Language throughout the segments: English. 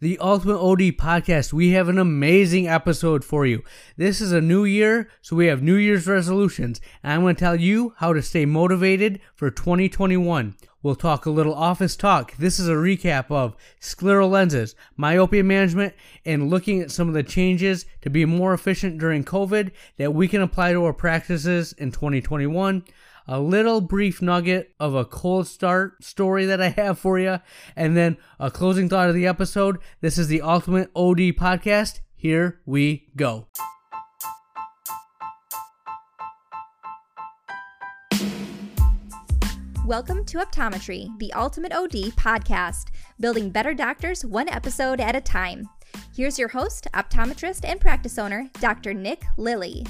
The Ultimate OD Podcast, we have an amazing episode for you. This is a new year, so we have New Year's resolutions, and I'm going to tell you how to stay motivated for 2021. We'll talk a little office talk. This is a recap of scleral lenses, myopia management, and looking at some of the changes to be more efficient during COVID that we can apply to our practices in 2021. A little brief nugget of a cold start story that I have for you, and then a closing thought of the episode. This is the Ultimate OD Podcast. Here we go. Welcome to Optometry, the Ultimate OD Podcast, building better doctors one episode at a time. Here's your host, optometrist and practice owner, Dr. Nick Lilly.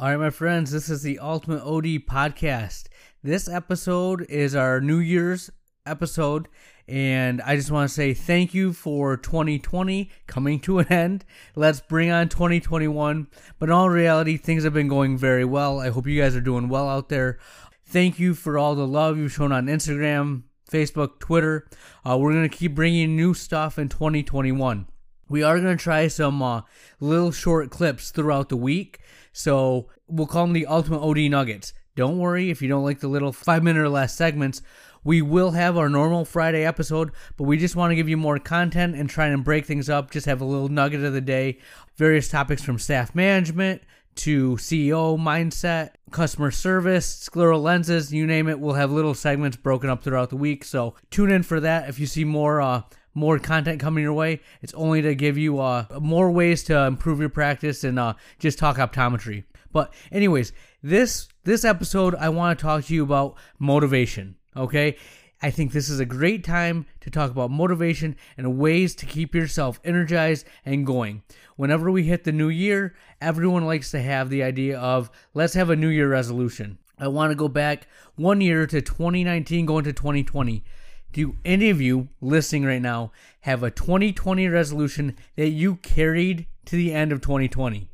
All right, my friends, this is the Ultimate OD Podcast. This episode is our New Year's episode, and I just want to say thank you for 2020 coming to an end. Let's bring on 2021. But in all reality, things have been going very well. I hope you guys are doing well out there. Thank you for all the love you've shown on Instagram, Facebook, Twitter. We're going to keep bringing new stuff in 2021. We are going to try some little short clips throughout the week. So we'll call them the Ultimate OD Nuggets. Don't worry if you don't like the little 5-minute or less segments. We will have our normal Friday episode, but we just want to give you more content and try and break things up. Just have a little nugget of the day. Various topics from staff management to CEO mindset, customer service, scleral lenses, you name it. We'll have little segments broken up throughout the week. So tune in for that if you see more content coming your way. It's only to give you more ways to improve your practice and just talk optometry. But anyways, this episode, I want to talk to you about motivation, okay? I think this is a great time to talk about motivation and ways to keep yourself energized and going. Whenever we hit the new year, everyone likes to have the idea of, let's have a new year resolution. I want to go back one year to 2019, going to 2020. Do any of you listening right now have a 2020 resolution that you carried to the end of 2020?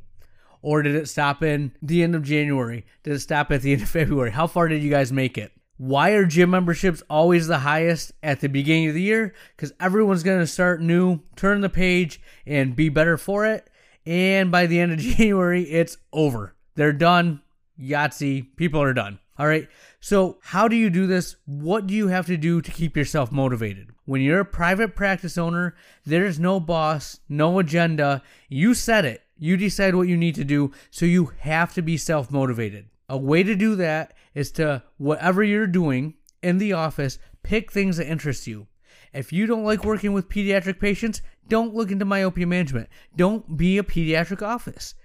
Or did it stop in the end of January? Did it stop at the end of February? How far did you guys make it? Why are gym memberships always the highest at the beginning of the year? Because everyone's going to start new, turn the page, and be better for it. And by the end of January, it's over. They're done. Yahtzee. People are done. All right, so how do you do this? What do you have to do to keep yourself motivated? When you're a private practice owner, there's no boss, no agenda. You set it. You decide what you need to do, so you have to be self-motivated. A way to do that is to, whatever you're doing in the office, pick things that interest you. If you don't like working with pediatric patients, don't look into myopia management. Don't be a pediatric office.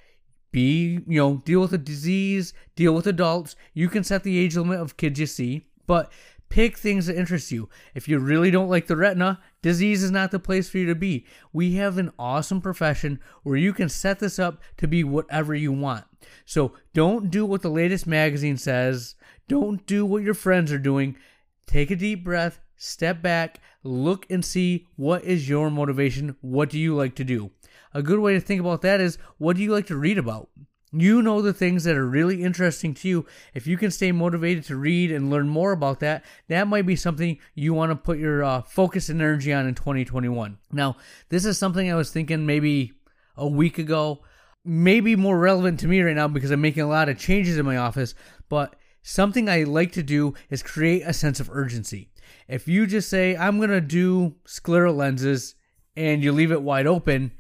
Deal with a disease, deal with adults. You can set the age limit of kids you see, but pick things that interest you. If you really don't like the retina, disease is not the place for you to be. We have an awesome profession where you can set this up to be whatever you want. So don't do what the latest magazine says. Don't do what your friends are doing. Take a deep breath, step back, look and see what is your motivation. What do you like to do? A good way to think about that is, what do you like to read about? You know the things that are really interesting to you. If you can stay motivated to read and learn more about that, that might be something you want to put your focus and energy on in 2021. Now, this is something I was thinking maybe a week ago, maybe more relevant to me right now because I'm making a lot of changes in my office, but something I like to do is create a sense of urgency. If you just say, I'm going to do scleral lenses, and you leave it wide open,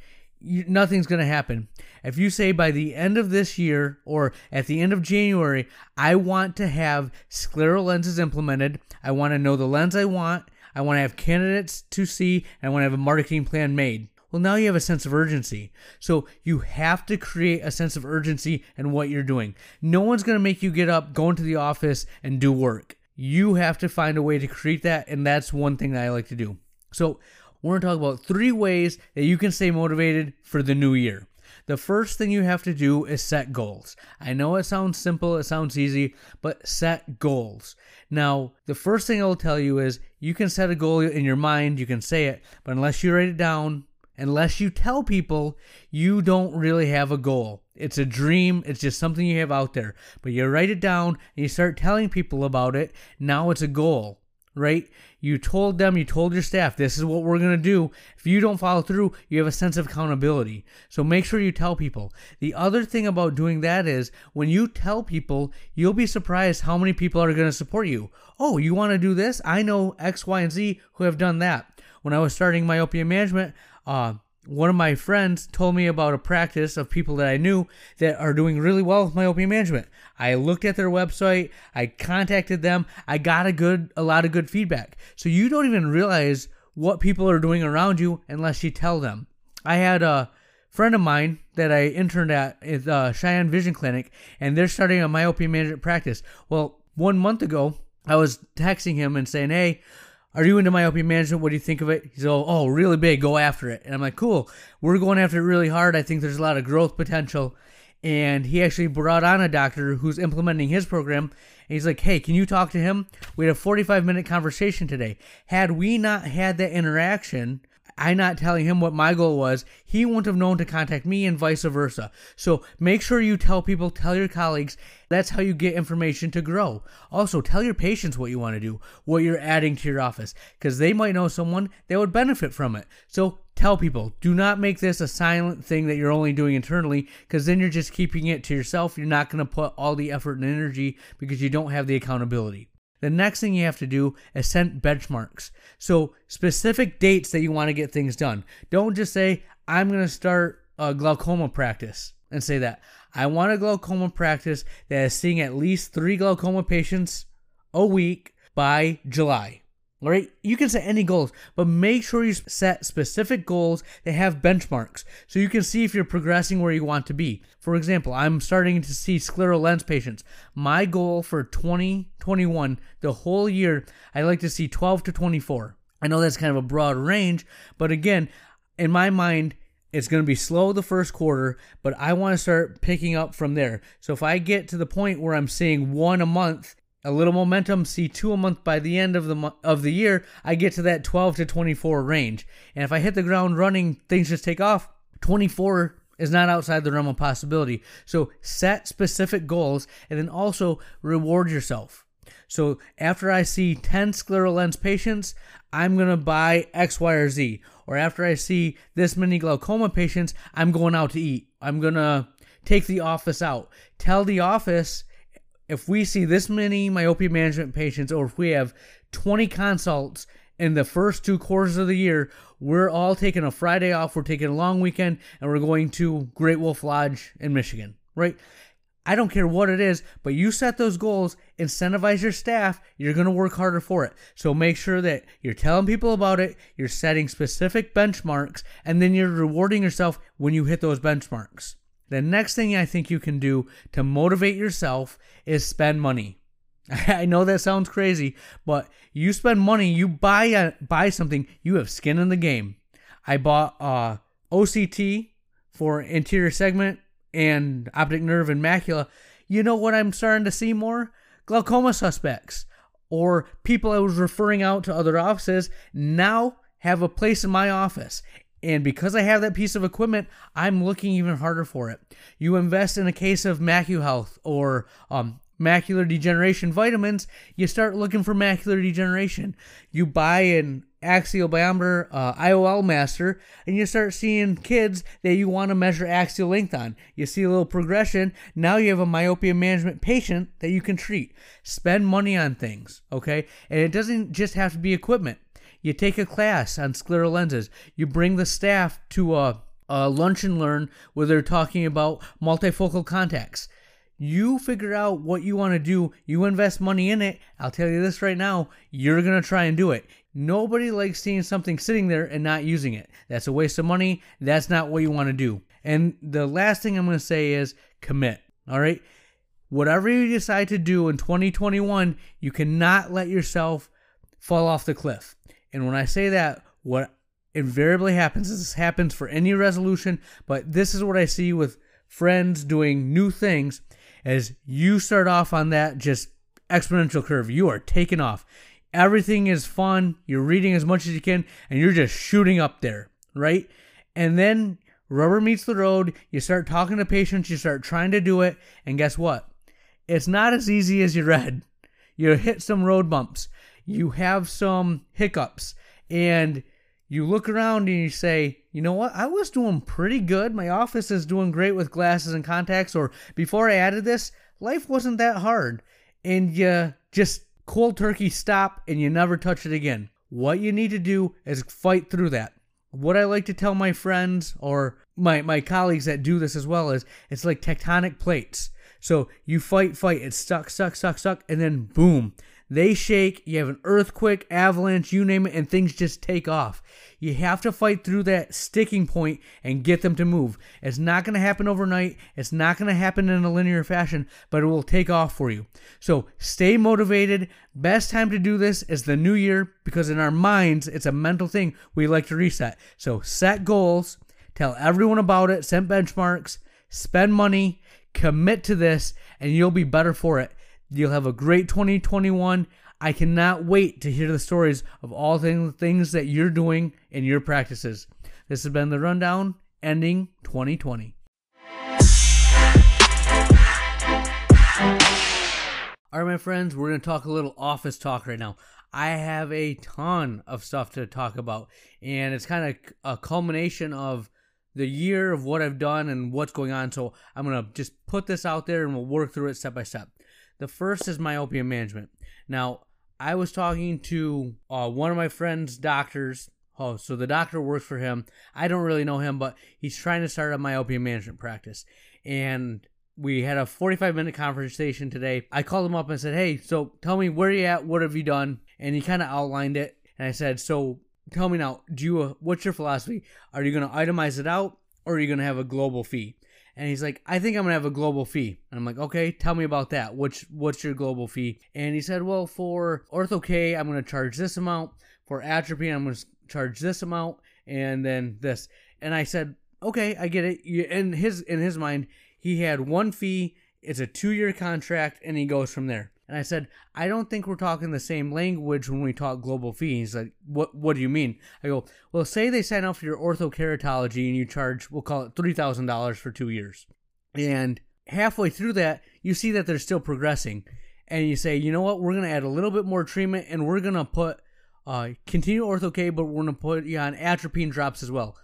nothing's going to happen. If you say by the end of this year or at the end of January, I want to have scleral lenses implemented. I want to know the lens I want. I want to have candidates to see. And I want to have a marketing plan made. Well, now you have a sense of urgency. So you have to create a sense of urgency in what you're doing. No one's going to make you get up, go into the office, and do work. You have to find a way to create that. And that's one thing that I like to do. So we're going to talk about 3 ways that you can stay motivated for the new year. The first thing you have to do is set goals. I know it sounds simple, it sounds easy, but set goals. Now, the first thing I'll tell you is, you can set a goal in your mind, you can say it, but unless you write it down, unless you tell people, you don't really have a goal. It's a dream, it's just something you have out there. But you write it down and you start telling people about it, now it's a goal. right? You told them, you told your staff, this is what we're going to do. If you don't follow through, you have a sense of accountability. So make sure you tell people. The other thing about doing that is when you tell people, you'll be surprised how many people are going to support you. Oh, you want to do this? I know X, Y, and Z who have done that. When I was starting myopia management, one of my friends told me about a practice of people that I knew that are doing really well with myopia management. I looked at their website. I contacted them. I got a lot of good feedback. So you don't even realize what people are doing around you unless you tell them. I had a friend of mine that I interned at Cheyenne Vision Clinic, and they're starting a myopia management practice. Well, 1 month ago, I was texting him and saying, hey, are you into myopia management? What do you think of it? He's all, oh, really big. Go after it. And I'm like, cool. We're going after it really hard. I think there's a lot of growth potential. And he actually brought on a doctor who's implementing his program. And he's like, hey, can you talk to him? We had a 45-minute conversation today. Had we not had that interaction, I not telling him what my goal was, he wouldn't have known to contact me and vice versa. So make sure you tell people, tell your colleagues. That's how you get information to grow. Also, tell your patients what you want to do, what you're adding to your office, because they might know someone that would benefit from it. So tell people. Do not make this a silent thing that you're only doing internally, because then you're just keeping it to yourself. You're not going to put all the effort and energy because you don't have the accountability. The next thing you have to do is set benchmarks. So specific dates that you want to get things done. Don't just say, I'm going to start a glaucoma practice and say that. I want a glaucoma practice that is seeing at least 3 glaucoma patients a week by July. All right? You can set any goals, but make sure you set specific goals that have benchmarks so you can see if you're progressing where you want to be. For example, I'm starting to see scleral lens patients. My goal for 2021, the whole year, I like to see 12 to 24. I know that's kind of a broad range, but again, in my mind, it's going to be slow the first quarter, but I want to start picking up from there. So if I get to the point where I'm seeing 1 a month, a little momentum, see 2 a month by the end of the year, I get to that 12 to 24 range. And if I hit the ground running, things just take off. 24 is not outside the realm of possibility. So set specific goals and then also reward yourself. So after I see 10 scleral lens patients, I'm going to buy X, Y, or Z. Or after I see this many glaucoma patients, I'm going out to eat. I'm going to take the office out. Tell the office, if we see this many myopia management patients, or if we have 20 consults in the first 2 quarters of the year, we're all taking a Friday off, we're taking a long weekend, and we're going to Great Wolf Lodge in Michigan, right? I don't care what it is, but you set those goals, incentivize your staff, you're going to work harder for it. So make sure that you're telling people about it, you're setting specific benchmarks, and then you're rewarding yourself when you hit those benchmarks. The next thing I think you can do to motivate yourself is spend money. I know that sounds crazy, but you spend money, you buy something, you have skin in the game. I bought OCT for anterior segment and optic nerve and macula. You know what I'm starting to see more? Glaucoma suspects or people I was referring out to other offices now have a place in my office. And because I have that piece of equipment, I'm looking even harder for it. You invest in a case of MacuHealth or macular degeneration vitamins, you start looking for macular degeneration. You buy an axial biometer, IOL Master, and you start seeing kids that you want to measure axial length on. You see a little progression. Now you have a myopia management patient that you can treat. Spend money on things, okay? And it doesn't just have to be equipment. You take a class on scleral lenses. You bring the staff to a lunch and learn where they're talking about multifocal contacts. You figure out what you want to do. You invest money in it. I'll tell you this right now, you're going to try and do it. Nobody likes seeing something sitting there and not using it. That's a waste of money. That's not what you want to do. And the last thing I'm going to say is commit. All right? Whatever you decide to do in 2021, you cannot let yourself fall off the cliff. And when I say that, what invariably happens, this happens for any resolution, but this is what I see with friends doing new things, as you start off on that just exponential curve. You are taking off. Everything is fun. You're reading as much as you can, and you're just shooting up there, right? And then rubber meets the road. You start talking to patients. You start trying to do it, and guess what? It's not as easy as you read. You hit some road bumps. you have some hiccups, and you look around and you say, you know what, I was doing pretty good. My office is doing great with glasses and contacts, or before I added this, life wasn't that hard. And you just cold turkey stop and you never touch it again. What you need to do is fight through that. What I like to tell my friends or my colleagues that do this as well is it's like tectonic plates. So you fight, it's stuck, and then boom. They shake, you have an earthquake, avalanche, you name it, and things just take off. You have to fight through that sticking point and get them to move. It's not going to happen overnight. It's not going to happen in a linear fashion, but it will take off for you. So stay motivated. Best time to do this is the new year, because in our minds, it's a mental thing. We like to reset. So set goals, tell everyone about it, set benchmarks, spend money, commit to this, and you'll be better for it. You'll have a great 2021. I cannot wait to hear the stories of all the things that you're doing in your practices. This has been The Rundown, ending 2020. All right, my friends, we're going to talk a little office talk right now. I have a ton of stuff to talk about, and it's kind of a culmination of the year of what I've done and what's going on. So I'm going to just put this out there, and we'll work through it step by step. The first is myopia management. Now, I was talking to one of my friend's doctors. Oh, so the doctor works for him. I don't really know him, but he's trying to start a myopia management practice. And we had a 45-minute conversation today. I called him up and said, hey, so tell me, where are you at? What have you done? And he kind of outlined it. And I said, so tell me now, what's your philosophy? Are you going to itemize it out, or are you going to have a global fee? And he's like, I think I'm going to have a global fee. And I'm like, okay, tell me about that. What's your global fee? And he said, well, for ortho-K, I'm going to charge this amount. For atrophy, I'm going to charge this amount, and then this. And I said, okay, I get it. In his mind, he had one fee. It's a 2-year contract, and he goes from there. And I said, I don't think we're talking the same language when we talk global fee. He's like, what do you mean? I go, well, say they sign up for your orthokeratology and you charge, we'll call it $3,000 for 2 years. And halfway through that, you see that they're still progressing. And you say, you know what? We're going to add a little bit more treatment, and we're going to put, continue ortho-K, but we're going to put you on atropine drops as well.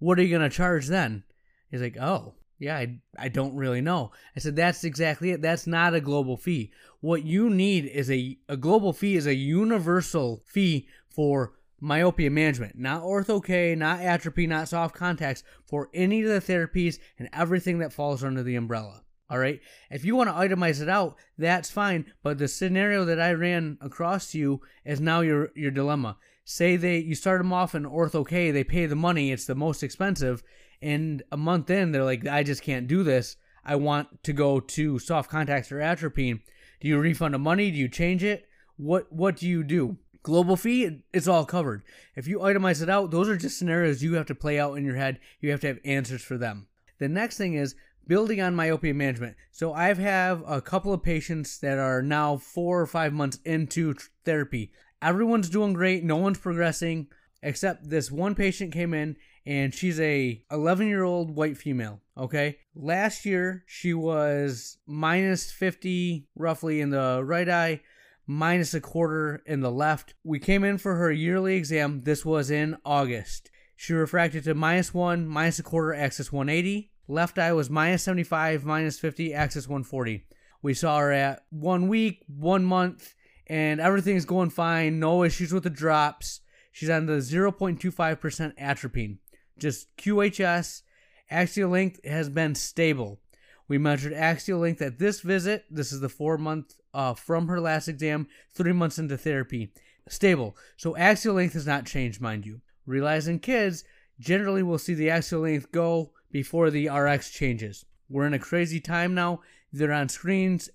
What are you going to charge then? He's like, oh. Yeah, I don't really know. I said, that's exactly it. That's not a global fee. What you need is a global fee is a universal fee for myopia management. Not ortho-K, not atrophy, not soft contacts, for any of the therapies and everything that falls under the umbrella. All right? If you want to itemize it out, that's fine. But the scenario that I ran across to you is now your dilemma. Say you start them off in ortho-K, they pay the money, it's the most expensive, and a month in, they're like, I just can't do this. I want to go to soft contacts or atropine. Do you refund the money? Do you change it? What do you do? Global fee, it's all covered. If you itemize it out, those are just scenarios you have to play out in your head. You have to have answers for them. The next thing is building on myopia management. So I have a couple of patients that are now 4 or 5 months into therapy. Everyone's doing great. No one's progressing, except this one patient came in, and she's a 11-year-old white female, okay? Last year, she was minus 50 roughly in the right eye, minus a quarter in the left. We came in for her yearly exam. This was in August. She refracted to -1, minus a quarter, axis 180. Left eye was minus 75, minus 50, axis 140. We saw her at 1 week, 1 month, and everything's going fine. No issues with the drops. She's on the 0.25% atropine. Just QHS. Axial length has been stable. We measured axial length at this visit. This is the 4 month from her last exam, 3 months into therapy. Stable. So axial length has not changed, mind you. Realizing kids generally will see the axial length go before the RX changes. We're in a crazy time now. They're on screens,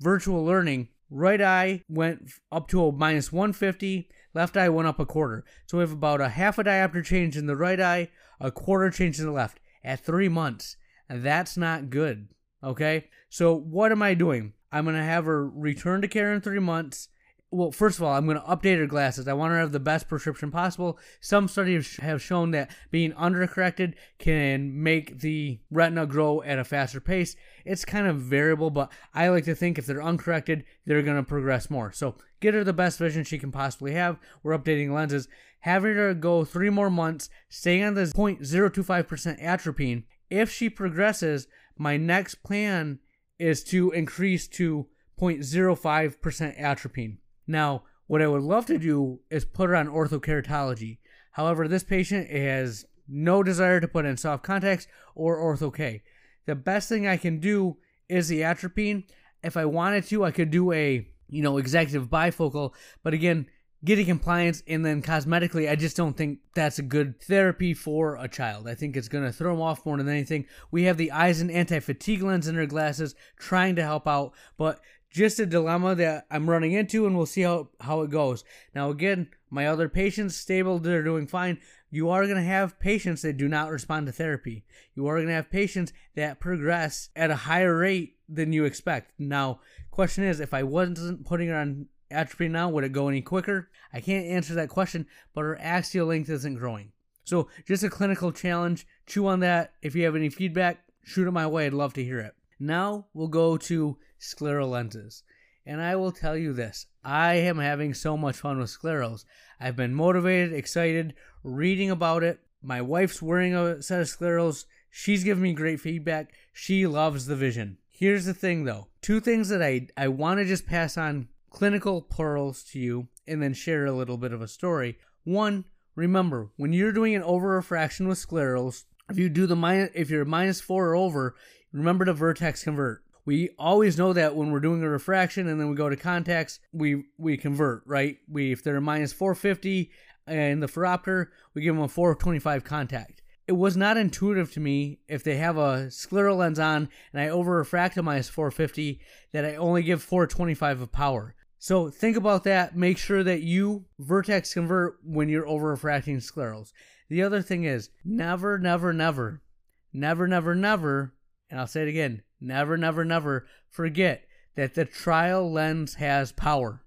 virtual learning. Right eye went up to a minus 150. Left eye went up a quarter. So we have about a half a diopter change in the right eye, a quarter change in the left at 3 months. And that's not good, okay? So what am I doing? I'm going to have her return to care in 3 months. Well, first of all, I'm going to update her glasses. I want her to have the best prescription possible. Some studies have shown that being undercorrected can make the retina grow at a faster pace. It's kind of variable, but I like to think if they're uncorrected, they're going to progress more. So get her the best vision she can possibly have. We're updating lenses. Having her go 3 more months, staying on this 0.025% atropine. If she progresses, my next plan is to increase to 0.05% atropine. Now, what I would love to do is put her on orthokeratology. However, this patient has no desire to put in soft contacts or ortho-K. The best thing I can do is the atropine. If I wanted to, I could do a, executive bifocal, but again, getting compliance and then cosmetically, I just don't think that's a good therapy for a child. I think it's going to throw them off more than anything. We have the Eyezen anti-fatigue lens in her glasses trying to help out, but just a dilemma that I'm running into, and we'll see how it goes. Now, again, my other patients, stable, they're doing fine. You are going to have patients that do not respond to therapy. You are going to have patients that progress at a higher rate than you expect. Now, question is, if I wasn't putting her on atropine now, would it go any quicker? I can't answer that question, but her axial length isn't growing. So just a clinical challenge. Chew on that. If you have any feedback, shoot it my way. I'd love to hear it. Now we'll go to scleral lenses. And I will tell you this, I am having so much fun with sclerals. I've been motivated, excited, reading about it. My wife's wearing a set of sclerals. She's giving me great feedback. She loves the vision. Here's the thing though, 2 things that I want to just pass on clinical pearls to you and then share a little bit of a story. 1, remember, when you're doing an over refraction with sclerals, if you're -4 or over, remember to vertex convert. We always know that when we're doing a refraction and then we go to contacts, we convert, right? If they're -450 in the phoropter, we give them a 425 contact. It was not intuitive to me if they have a scleral lens on and I over refract to -450 that I only give 425 of power. So think about that. Make sure that you vertex convert when you're over refracting sclerals. The other thing is never, and I'll say it again, never forget that the trial lens has power,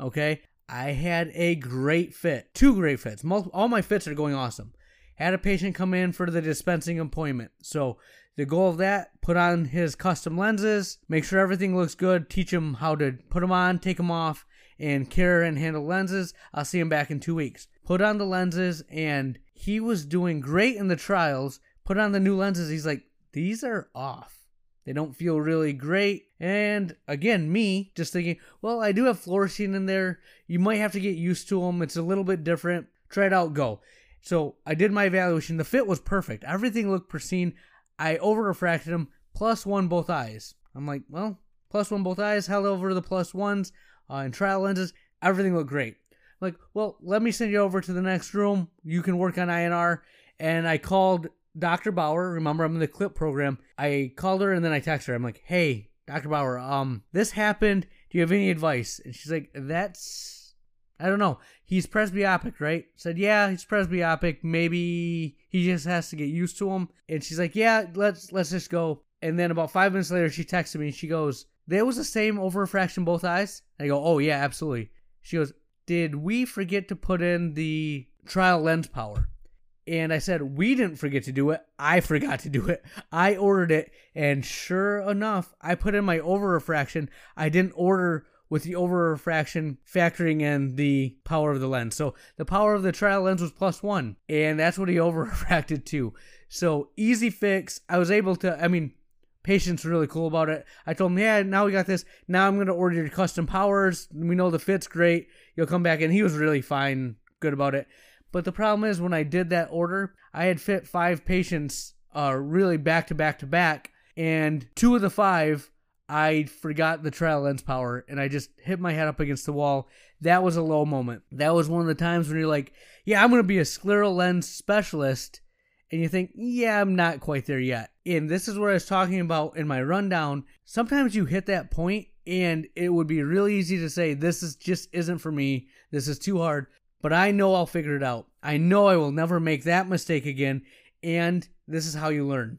okay? I had a great fit, 2 great fits. All my fits are going awesome. Had a patient come in for the dispensing appointment. So the goal of that, put on his custom lenses, make sure everything looks good, teach him how to put them on, take them off, and care and handle lenses. I'll see him back in 2 weeks. Put on the lenses, and he was doing great in the trials. Put on the new lenses. He's like, these are off. They don't feel really great. And again, me just thinking, well, I do have fluorescein in there. You might have to get used to them. It's a little bit different. Try it out, go. So I did my evaluation. The fit was perfect. Everything looked pristine. I over-refracted him, +1 both eyes. I'm like, well, +1 both eyes, held over the +1s. In trial lenses, everything looked great. Like, well, let me send you over to the next room. You can work on INR. And I called Dr. Bauer. Remember, I'm in the CLIP program. I called her and then I texted her. I'm like, hey, Dr. Bauer, this happened. Do you have any advice? And she's like, I don't know. He's presbyopic, right? I said, yeah, he's presbyopic. Maybe he just has to get used to him. And she's like, yeah, let's just go. And then about 5 minutes later, she texted me and she goes, there was the same over-refraction both eyes? I go, oh, yeah, absolutely. She goes, did we forget to put in the trial lens power? And I said, we didn't forget to do it. I forgot to do it. I ordered it, and sure enough, I put in my over-refraction. I didn't order with the over-refraction factoring in the power of the lens. So the power of the trial lens was +1, and that's what he over-refracted to. So easy fix. I was able to, patient's really cool about it. I told him, yeah, now we got this. Now I'm going to order your custom powers. We know the fit's great. You'll come back. And he was really fine, good about it. But the problem is when I did that order, I had fit 5 patients really back-to-back. And 2 of the 5, I forgot the trial lens power. And I just hit my head up against the wall. That was a low moment. That was one of the times when you're like, yeah, I'm going to be a scleral lens specialist. And you think, yeah, I'm not quite there yet. And this is what I was talking about in my rundown. Sometimes you hit that point and it would be really easy to say, this just isn't for me. This is too hard. But I know I'll figure it out. I know I will never make that mistake again. And this is how you learn.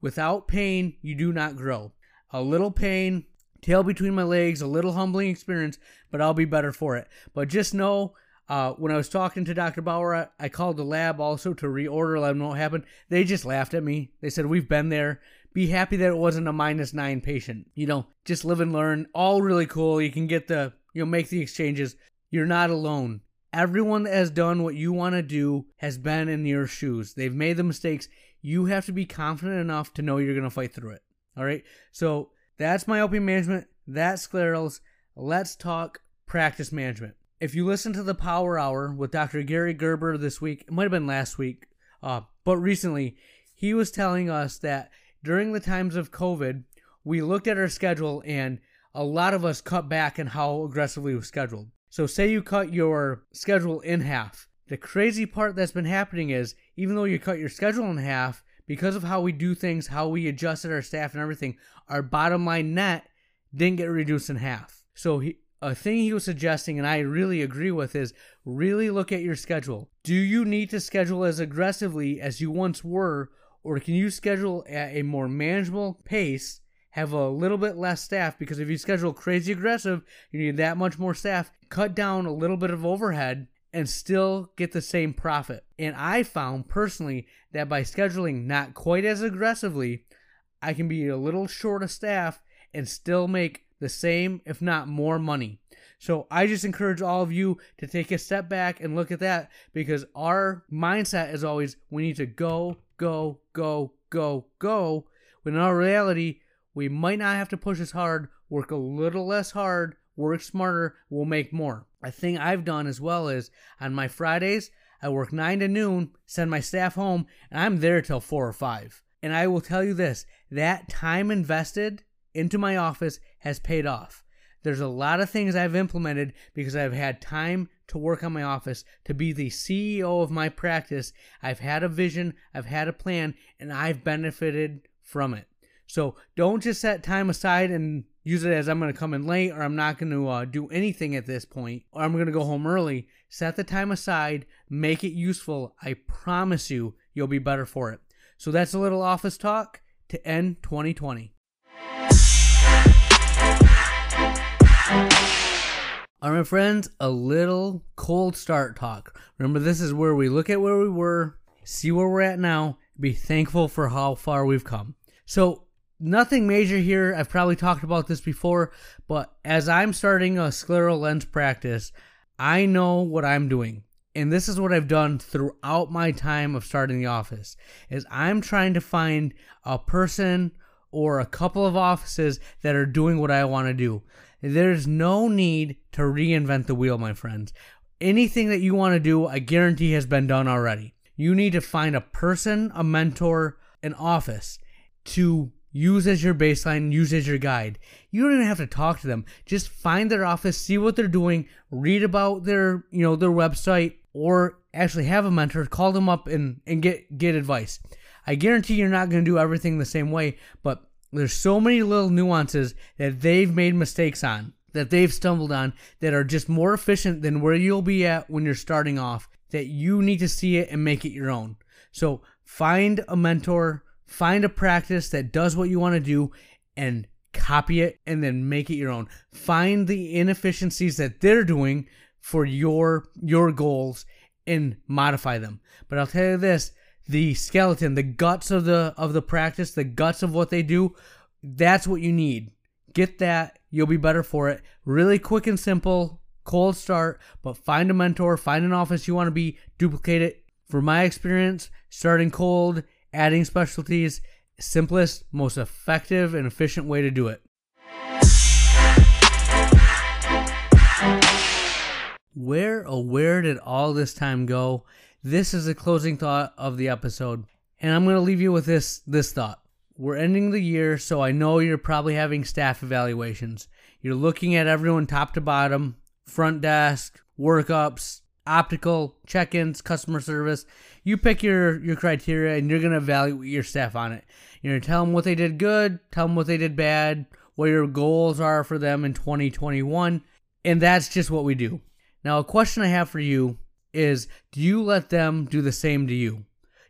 Without pain, you do not grow. A little pain Tail between my legs, a little humbling experience, but I'll be better for it. But just know, when I was talking to Dr. Bauer, I called the lab also to reorder, let them know what happened. They just laughed at me. They said, we've been there. Be happy that it wasn't a -9 patient. You know, just live and learn. All really cool. You can get the, you know, make the exchanges. You're not alone. Everyone that has done what you want to do has been in your shoes. They've made the mistakes. You have to be confident enough to know you're going to fight through it. All right? So that's myopia management. That's sclerals. Let's talk practice management. If you listen to the Power Hour with Dr. Gary Gerber this week, it might have been last week, but recently, he was telling us that during the times of COVID, we looked at our schedule and a lot of us cut back in how aggressively we scheduled. So say you cut your schedule in half. The crazy part that's been happening is, even though you cut your schedule in half, because of how we do things, how we adjusted our staff and everything, our bottom line net didn't get reduced in half. So a thing he was suggesting, and I really agree with, is really look at your schedule. Do you need to schedule as aggressively as you once were, or can you schedule at a more manageable pace, have a little bit less staff? Because if you schedule crazy aggressive, you need that much more staff, cut down a little bit of overhead, and still get the same profit. And I found personally that by scheduling not quite as aggressively, I can be a little short of staff and still make the same, if not more, money. So I just encourage all of you to take a step back and look at that, because our mindset is always, we need to go, go, go, go, go, when in our reality, we might not have to push as hard, work a little less hard, work smarter, we'll make more. A thing I've done as well is, on my Fridays, I work 9 to noon, send my staff home, and I'm there till 4 or 5. And I will tell you this, that time invested into my office has paid off. There's a lot of things I've implemented because I've had time to work on my office, to be the CEO of my practice. I've had a vision, I've had a plan, and I've benefited from it. So don't just set time aside and use it as, I'm going to come in late, or I'm not going to do anything at this point, or I'm going to go home early. Set the time aside, make it useful. I promise you, you'll be better for it. So that's a little office talk to end 2020. All right, friends, a little cold start talk. Remember, this is where we look at where we were, see where we're at now, be thankful for how far we've come. So nothing major here. I've probably talked about this before, but as I'm starting a scleral lens practice, I know what I'm doing. And this is what I've done throughout my time of starting the office, is I'm trying to find a person or a couple of offices that are doing what I want to do. There's no need to reinvent the wheel, my friends. Anything that you want to do, I guarantee has been done already. You need to find a person, a mentor, an office to use as your baseline, use as your guide. You don't even have to talk to them. Just find their office, see what they're doing, read about their, you know, their website, or actually have a mentor, call them up and get advice. I guarantee you're not going to do everything the same way, but there's so many little nuances that they've made mistakes on, that they've stumbled on, that are just more efficient than where you'll be at when you're starting off, that you need to see it and make it your own. So find a mentor, find a practice that does what you want to do and copy it and then make it your own. Find the inefficiencies that they're doing for your goals and modify them. But I'll tell you this, the skeleton, the guts of the practice, the guts of what they do, that's what you need. Get that. You'll be better for it. Really quick and simple, cold start, but find a mentor, find an office you want to be, duplicate it. From my experience, starting cold, adding specialties, simplest, most effective, and efficient way to do it. Where did all this time go? This is the closing thought of the episode, and I'm going to leave you with this thought. We're ending the year, so I know you're probably having staff evaluations. You're looking at everyone top to bottom, front desk, workups, optical, check-ins, customer service. You pick your criteria and you're going to evaluate your staff on it. You're going to tell them what they did good, tell them what they did bad, what your goals are for them in 2021. And that's just what we do. Now, a question I have for you is, do you let them do the same to you?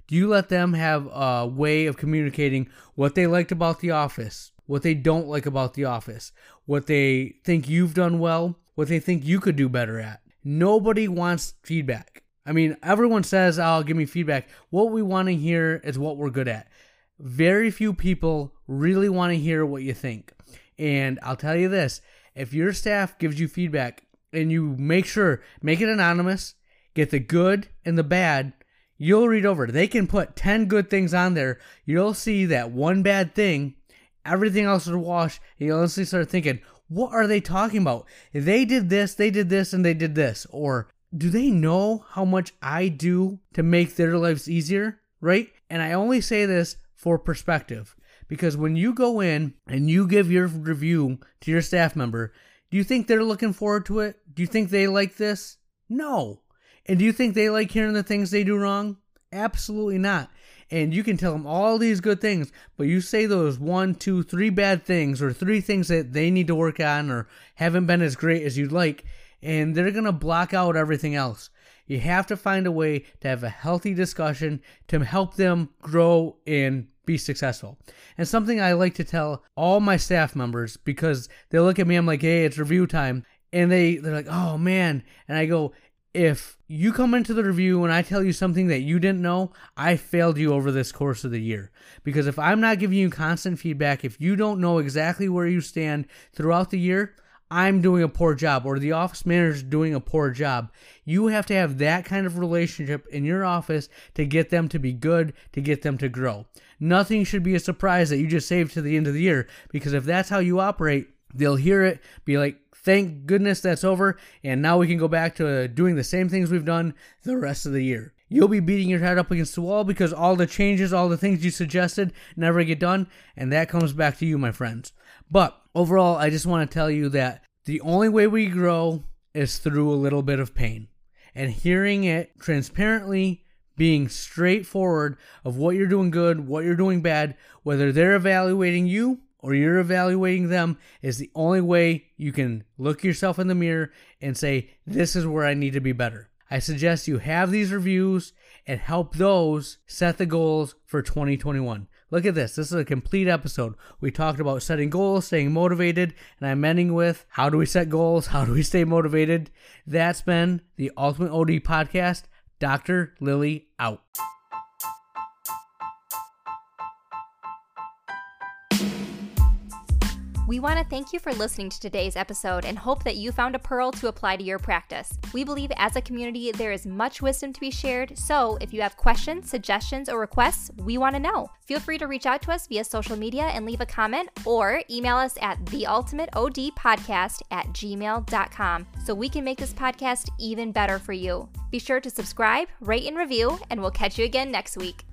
Do you let them have a way of communicating what they liked about the office, what they don't like about The Office, what they think you've done well, what they think you could do better at. Nobody wants feedback. I mean, everyone says, oh, give me feedback. What we want to hear is what we're good at. Very few people really want to hear what you think. And I'll tell you this, if your staff gives you feedback and you make it anonymous, get the good and the bad, you'll read over it. They can put 10 good things on there. You'll see that one bad thing, everything else is washed, and you'll honestly start thinking, what are they talking about? They did this, and they did this. Or do they know how much I do to make their lives easier, right? And I only say this for perspective, because when you go in and you give your review to your staff member, do you think they're looking forward to it? Do you think they like this? No. And do you think they like hearing the things they do wrong? Absolutely not. And you can tell them all these good things, but you say those 1, 2, 3 bad things, or 3 things that they need to work on or haven't been as great as you'd like, and they're going to block out everything else. You have to find a way to have a healthy discussion to help them grow and be successful. And something I like to tell all my staff members, because they look at me, I'm like, hey, it's review time. And they're like, oh man. And I go, if you come into the review and I tell you something that you didn't know, I failed you over this course of the year. Because if I'm not giving you constant feedback, if you don't know exactly where you stand throughout the year, I'm doing a poor job, or the office manager is doing a poor job. You have to have that kind of relationship in your office to get them to be good, to get them to grow. Nothing should be a surprise that you just saved to the end of the year, because if that's how you operate, they'll hear it, be like, thank goodness that's over, and now we can go back to doing the same things we've done the rest of the year. You'll be beating your head up against the wall because all the changes, all the things you suggested never get done, and that comes back to you, my friends. But overall, I just want to tell you that the only way we grow is through a little bit of pain. And hearing it transparently, being straightforward of what you're doing good, what you're doing bad, whether they're evaluating you or you're evaluating them, is the only way you can look yourself in the mirror and say, this is where I need to be better. I suggest you have these reviews and help those set the goals for 2021. Look at this. This is a complete episode. We talked about setting goals, staying motivated, and I'm ending with how do we set goals? How do we stay motivated? That's been the Ultimate OD Podcast. Dr. Lilly out. We want to thank you for listening to today's episode and hope that you found a pearl to apply to your practice. We believe as a community there is much wisdom to be shared, so if you have questions, suggestions, or requests, we want to know. Feel free to reach out to us via social media and leave a comment, or email us at theultimateodpodcast@gmail.com so we can make this podcast even better for you. Be sure to subscribe, rate, and review, and we'll catch you again next week.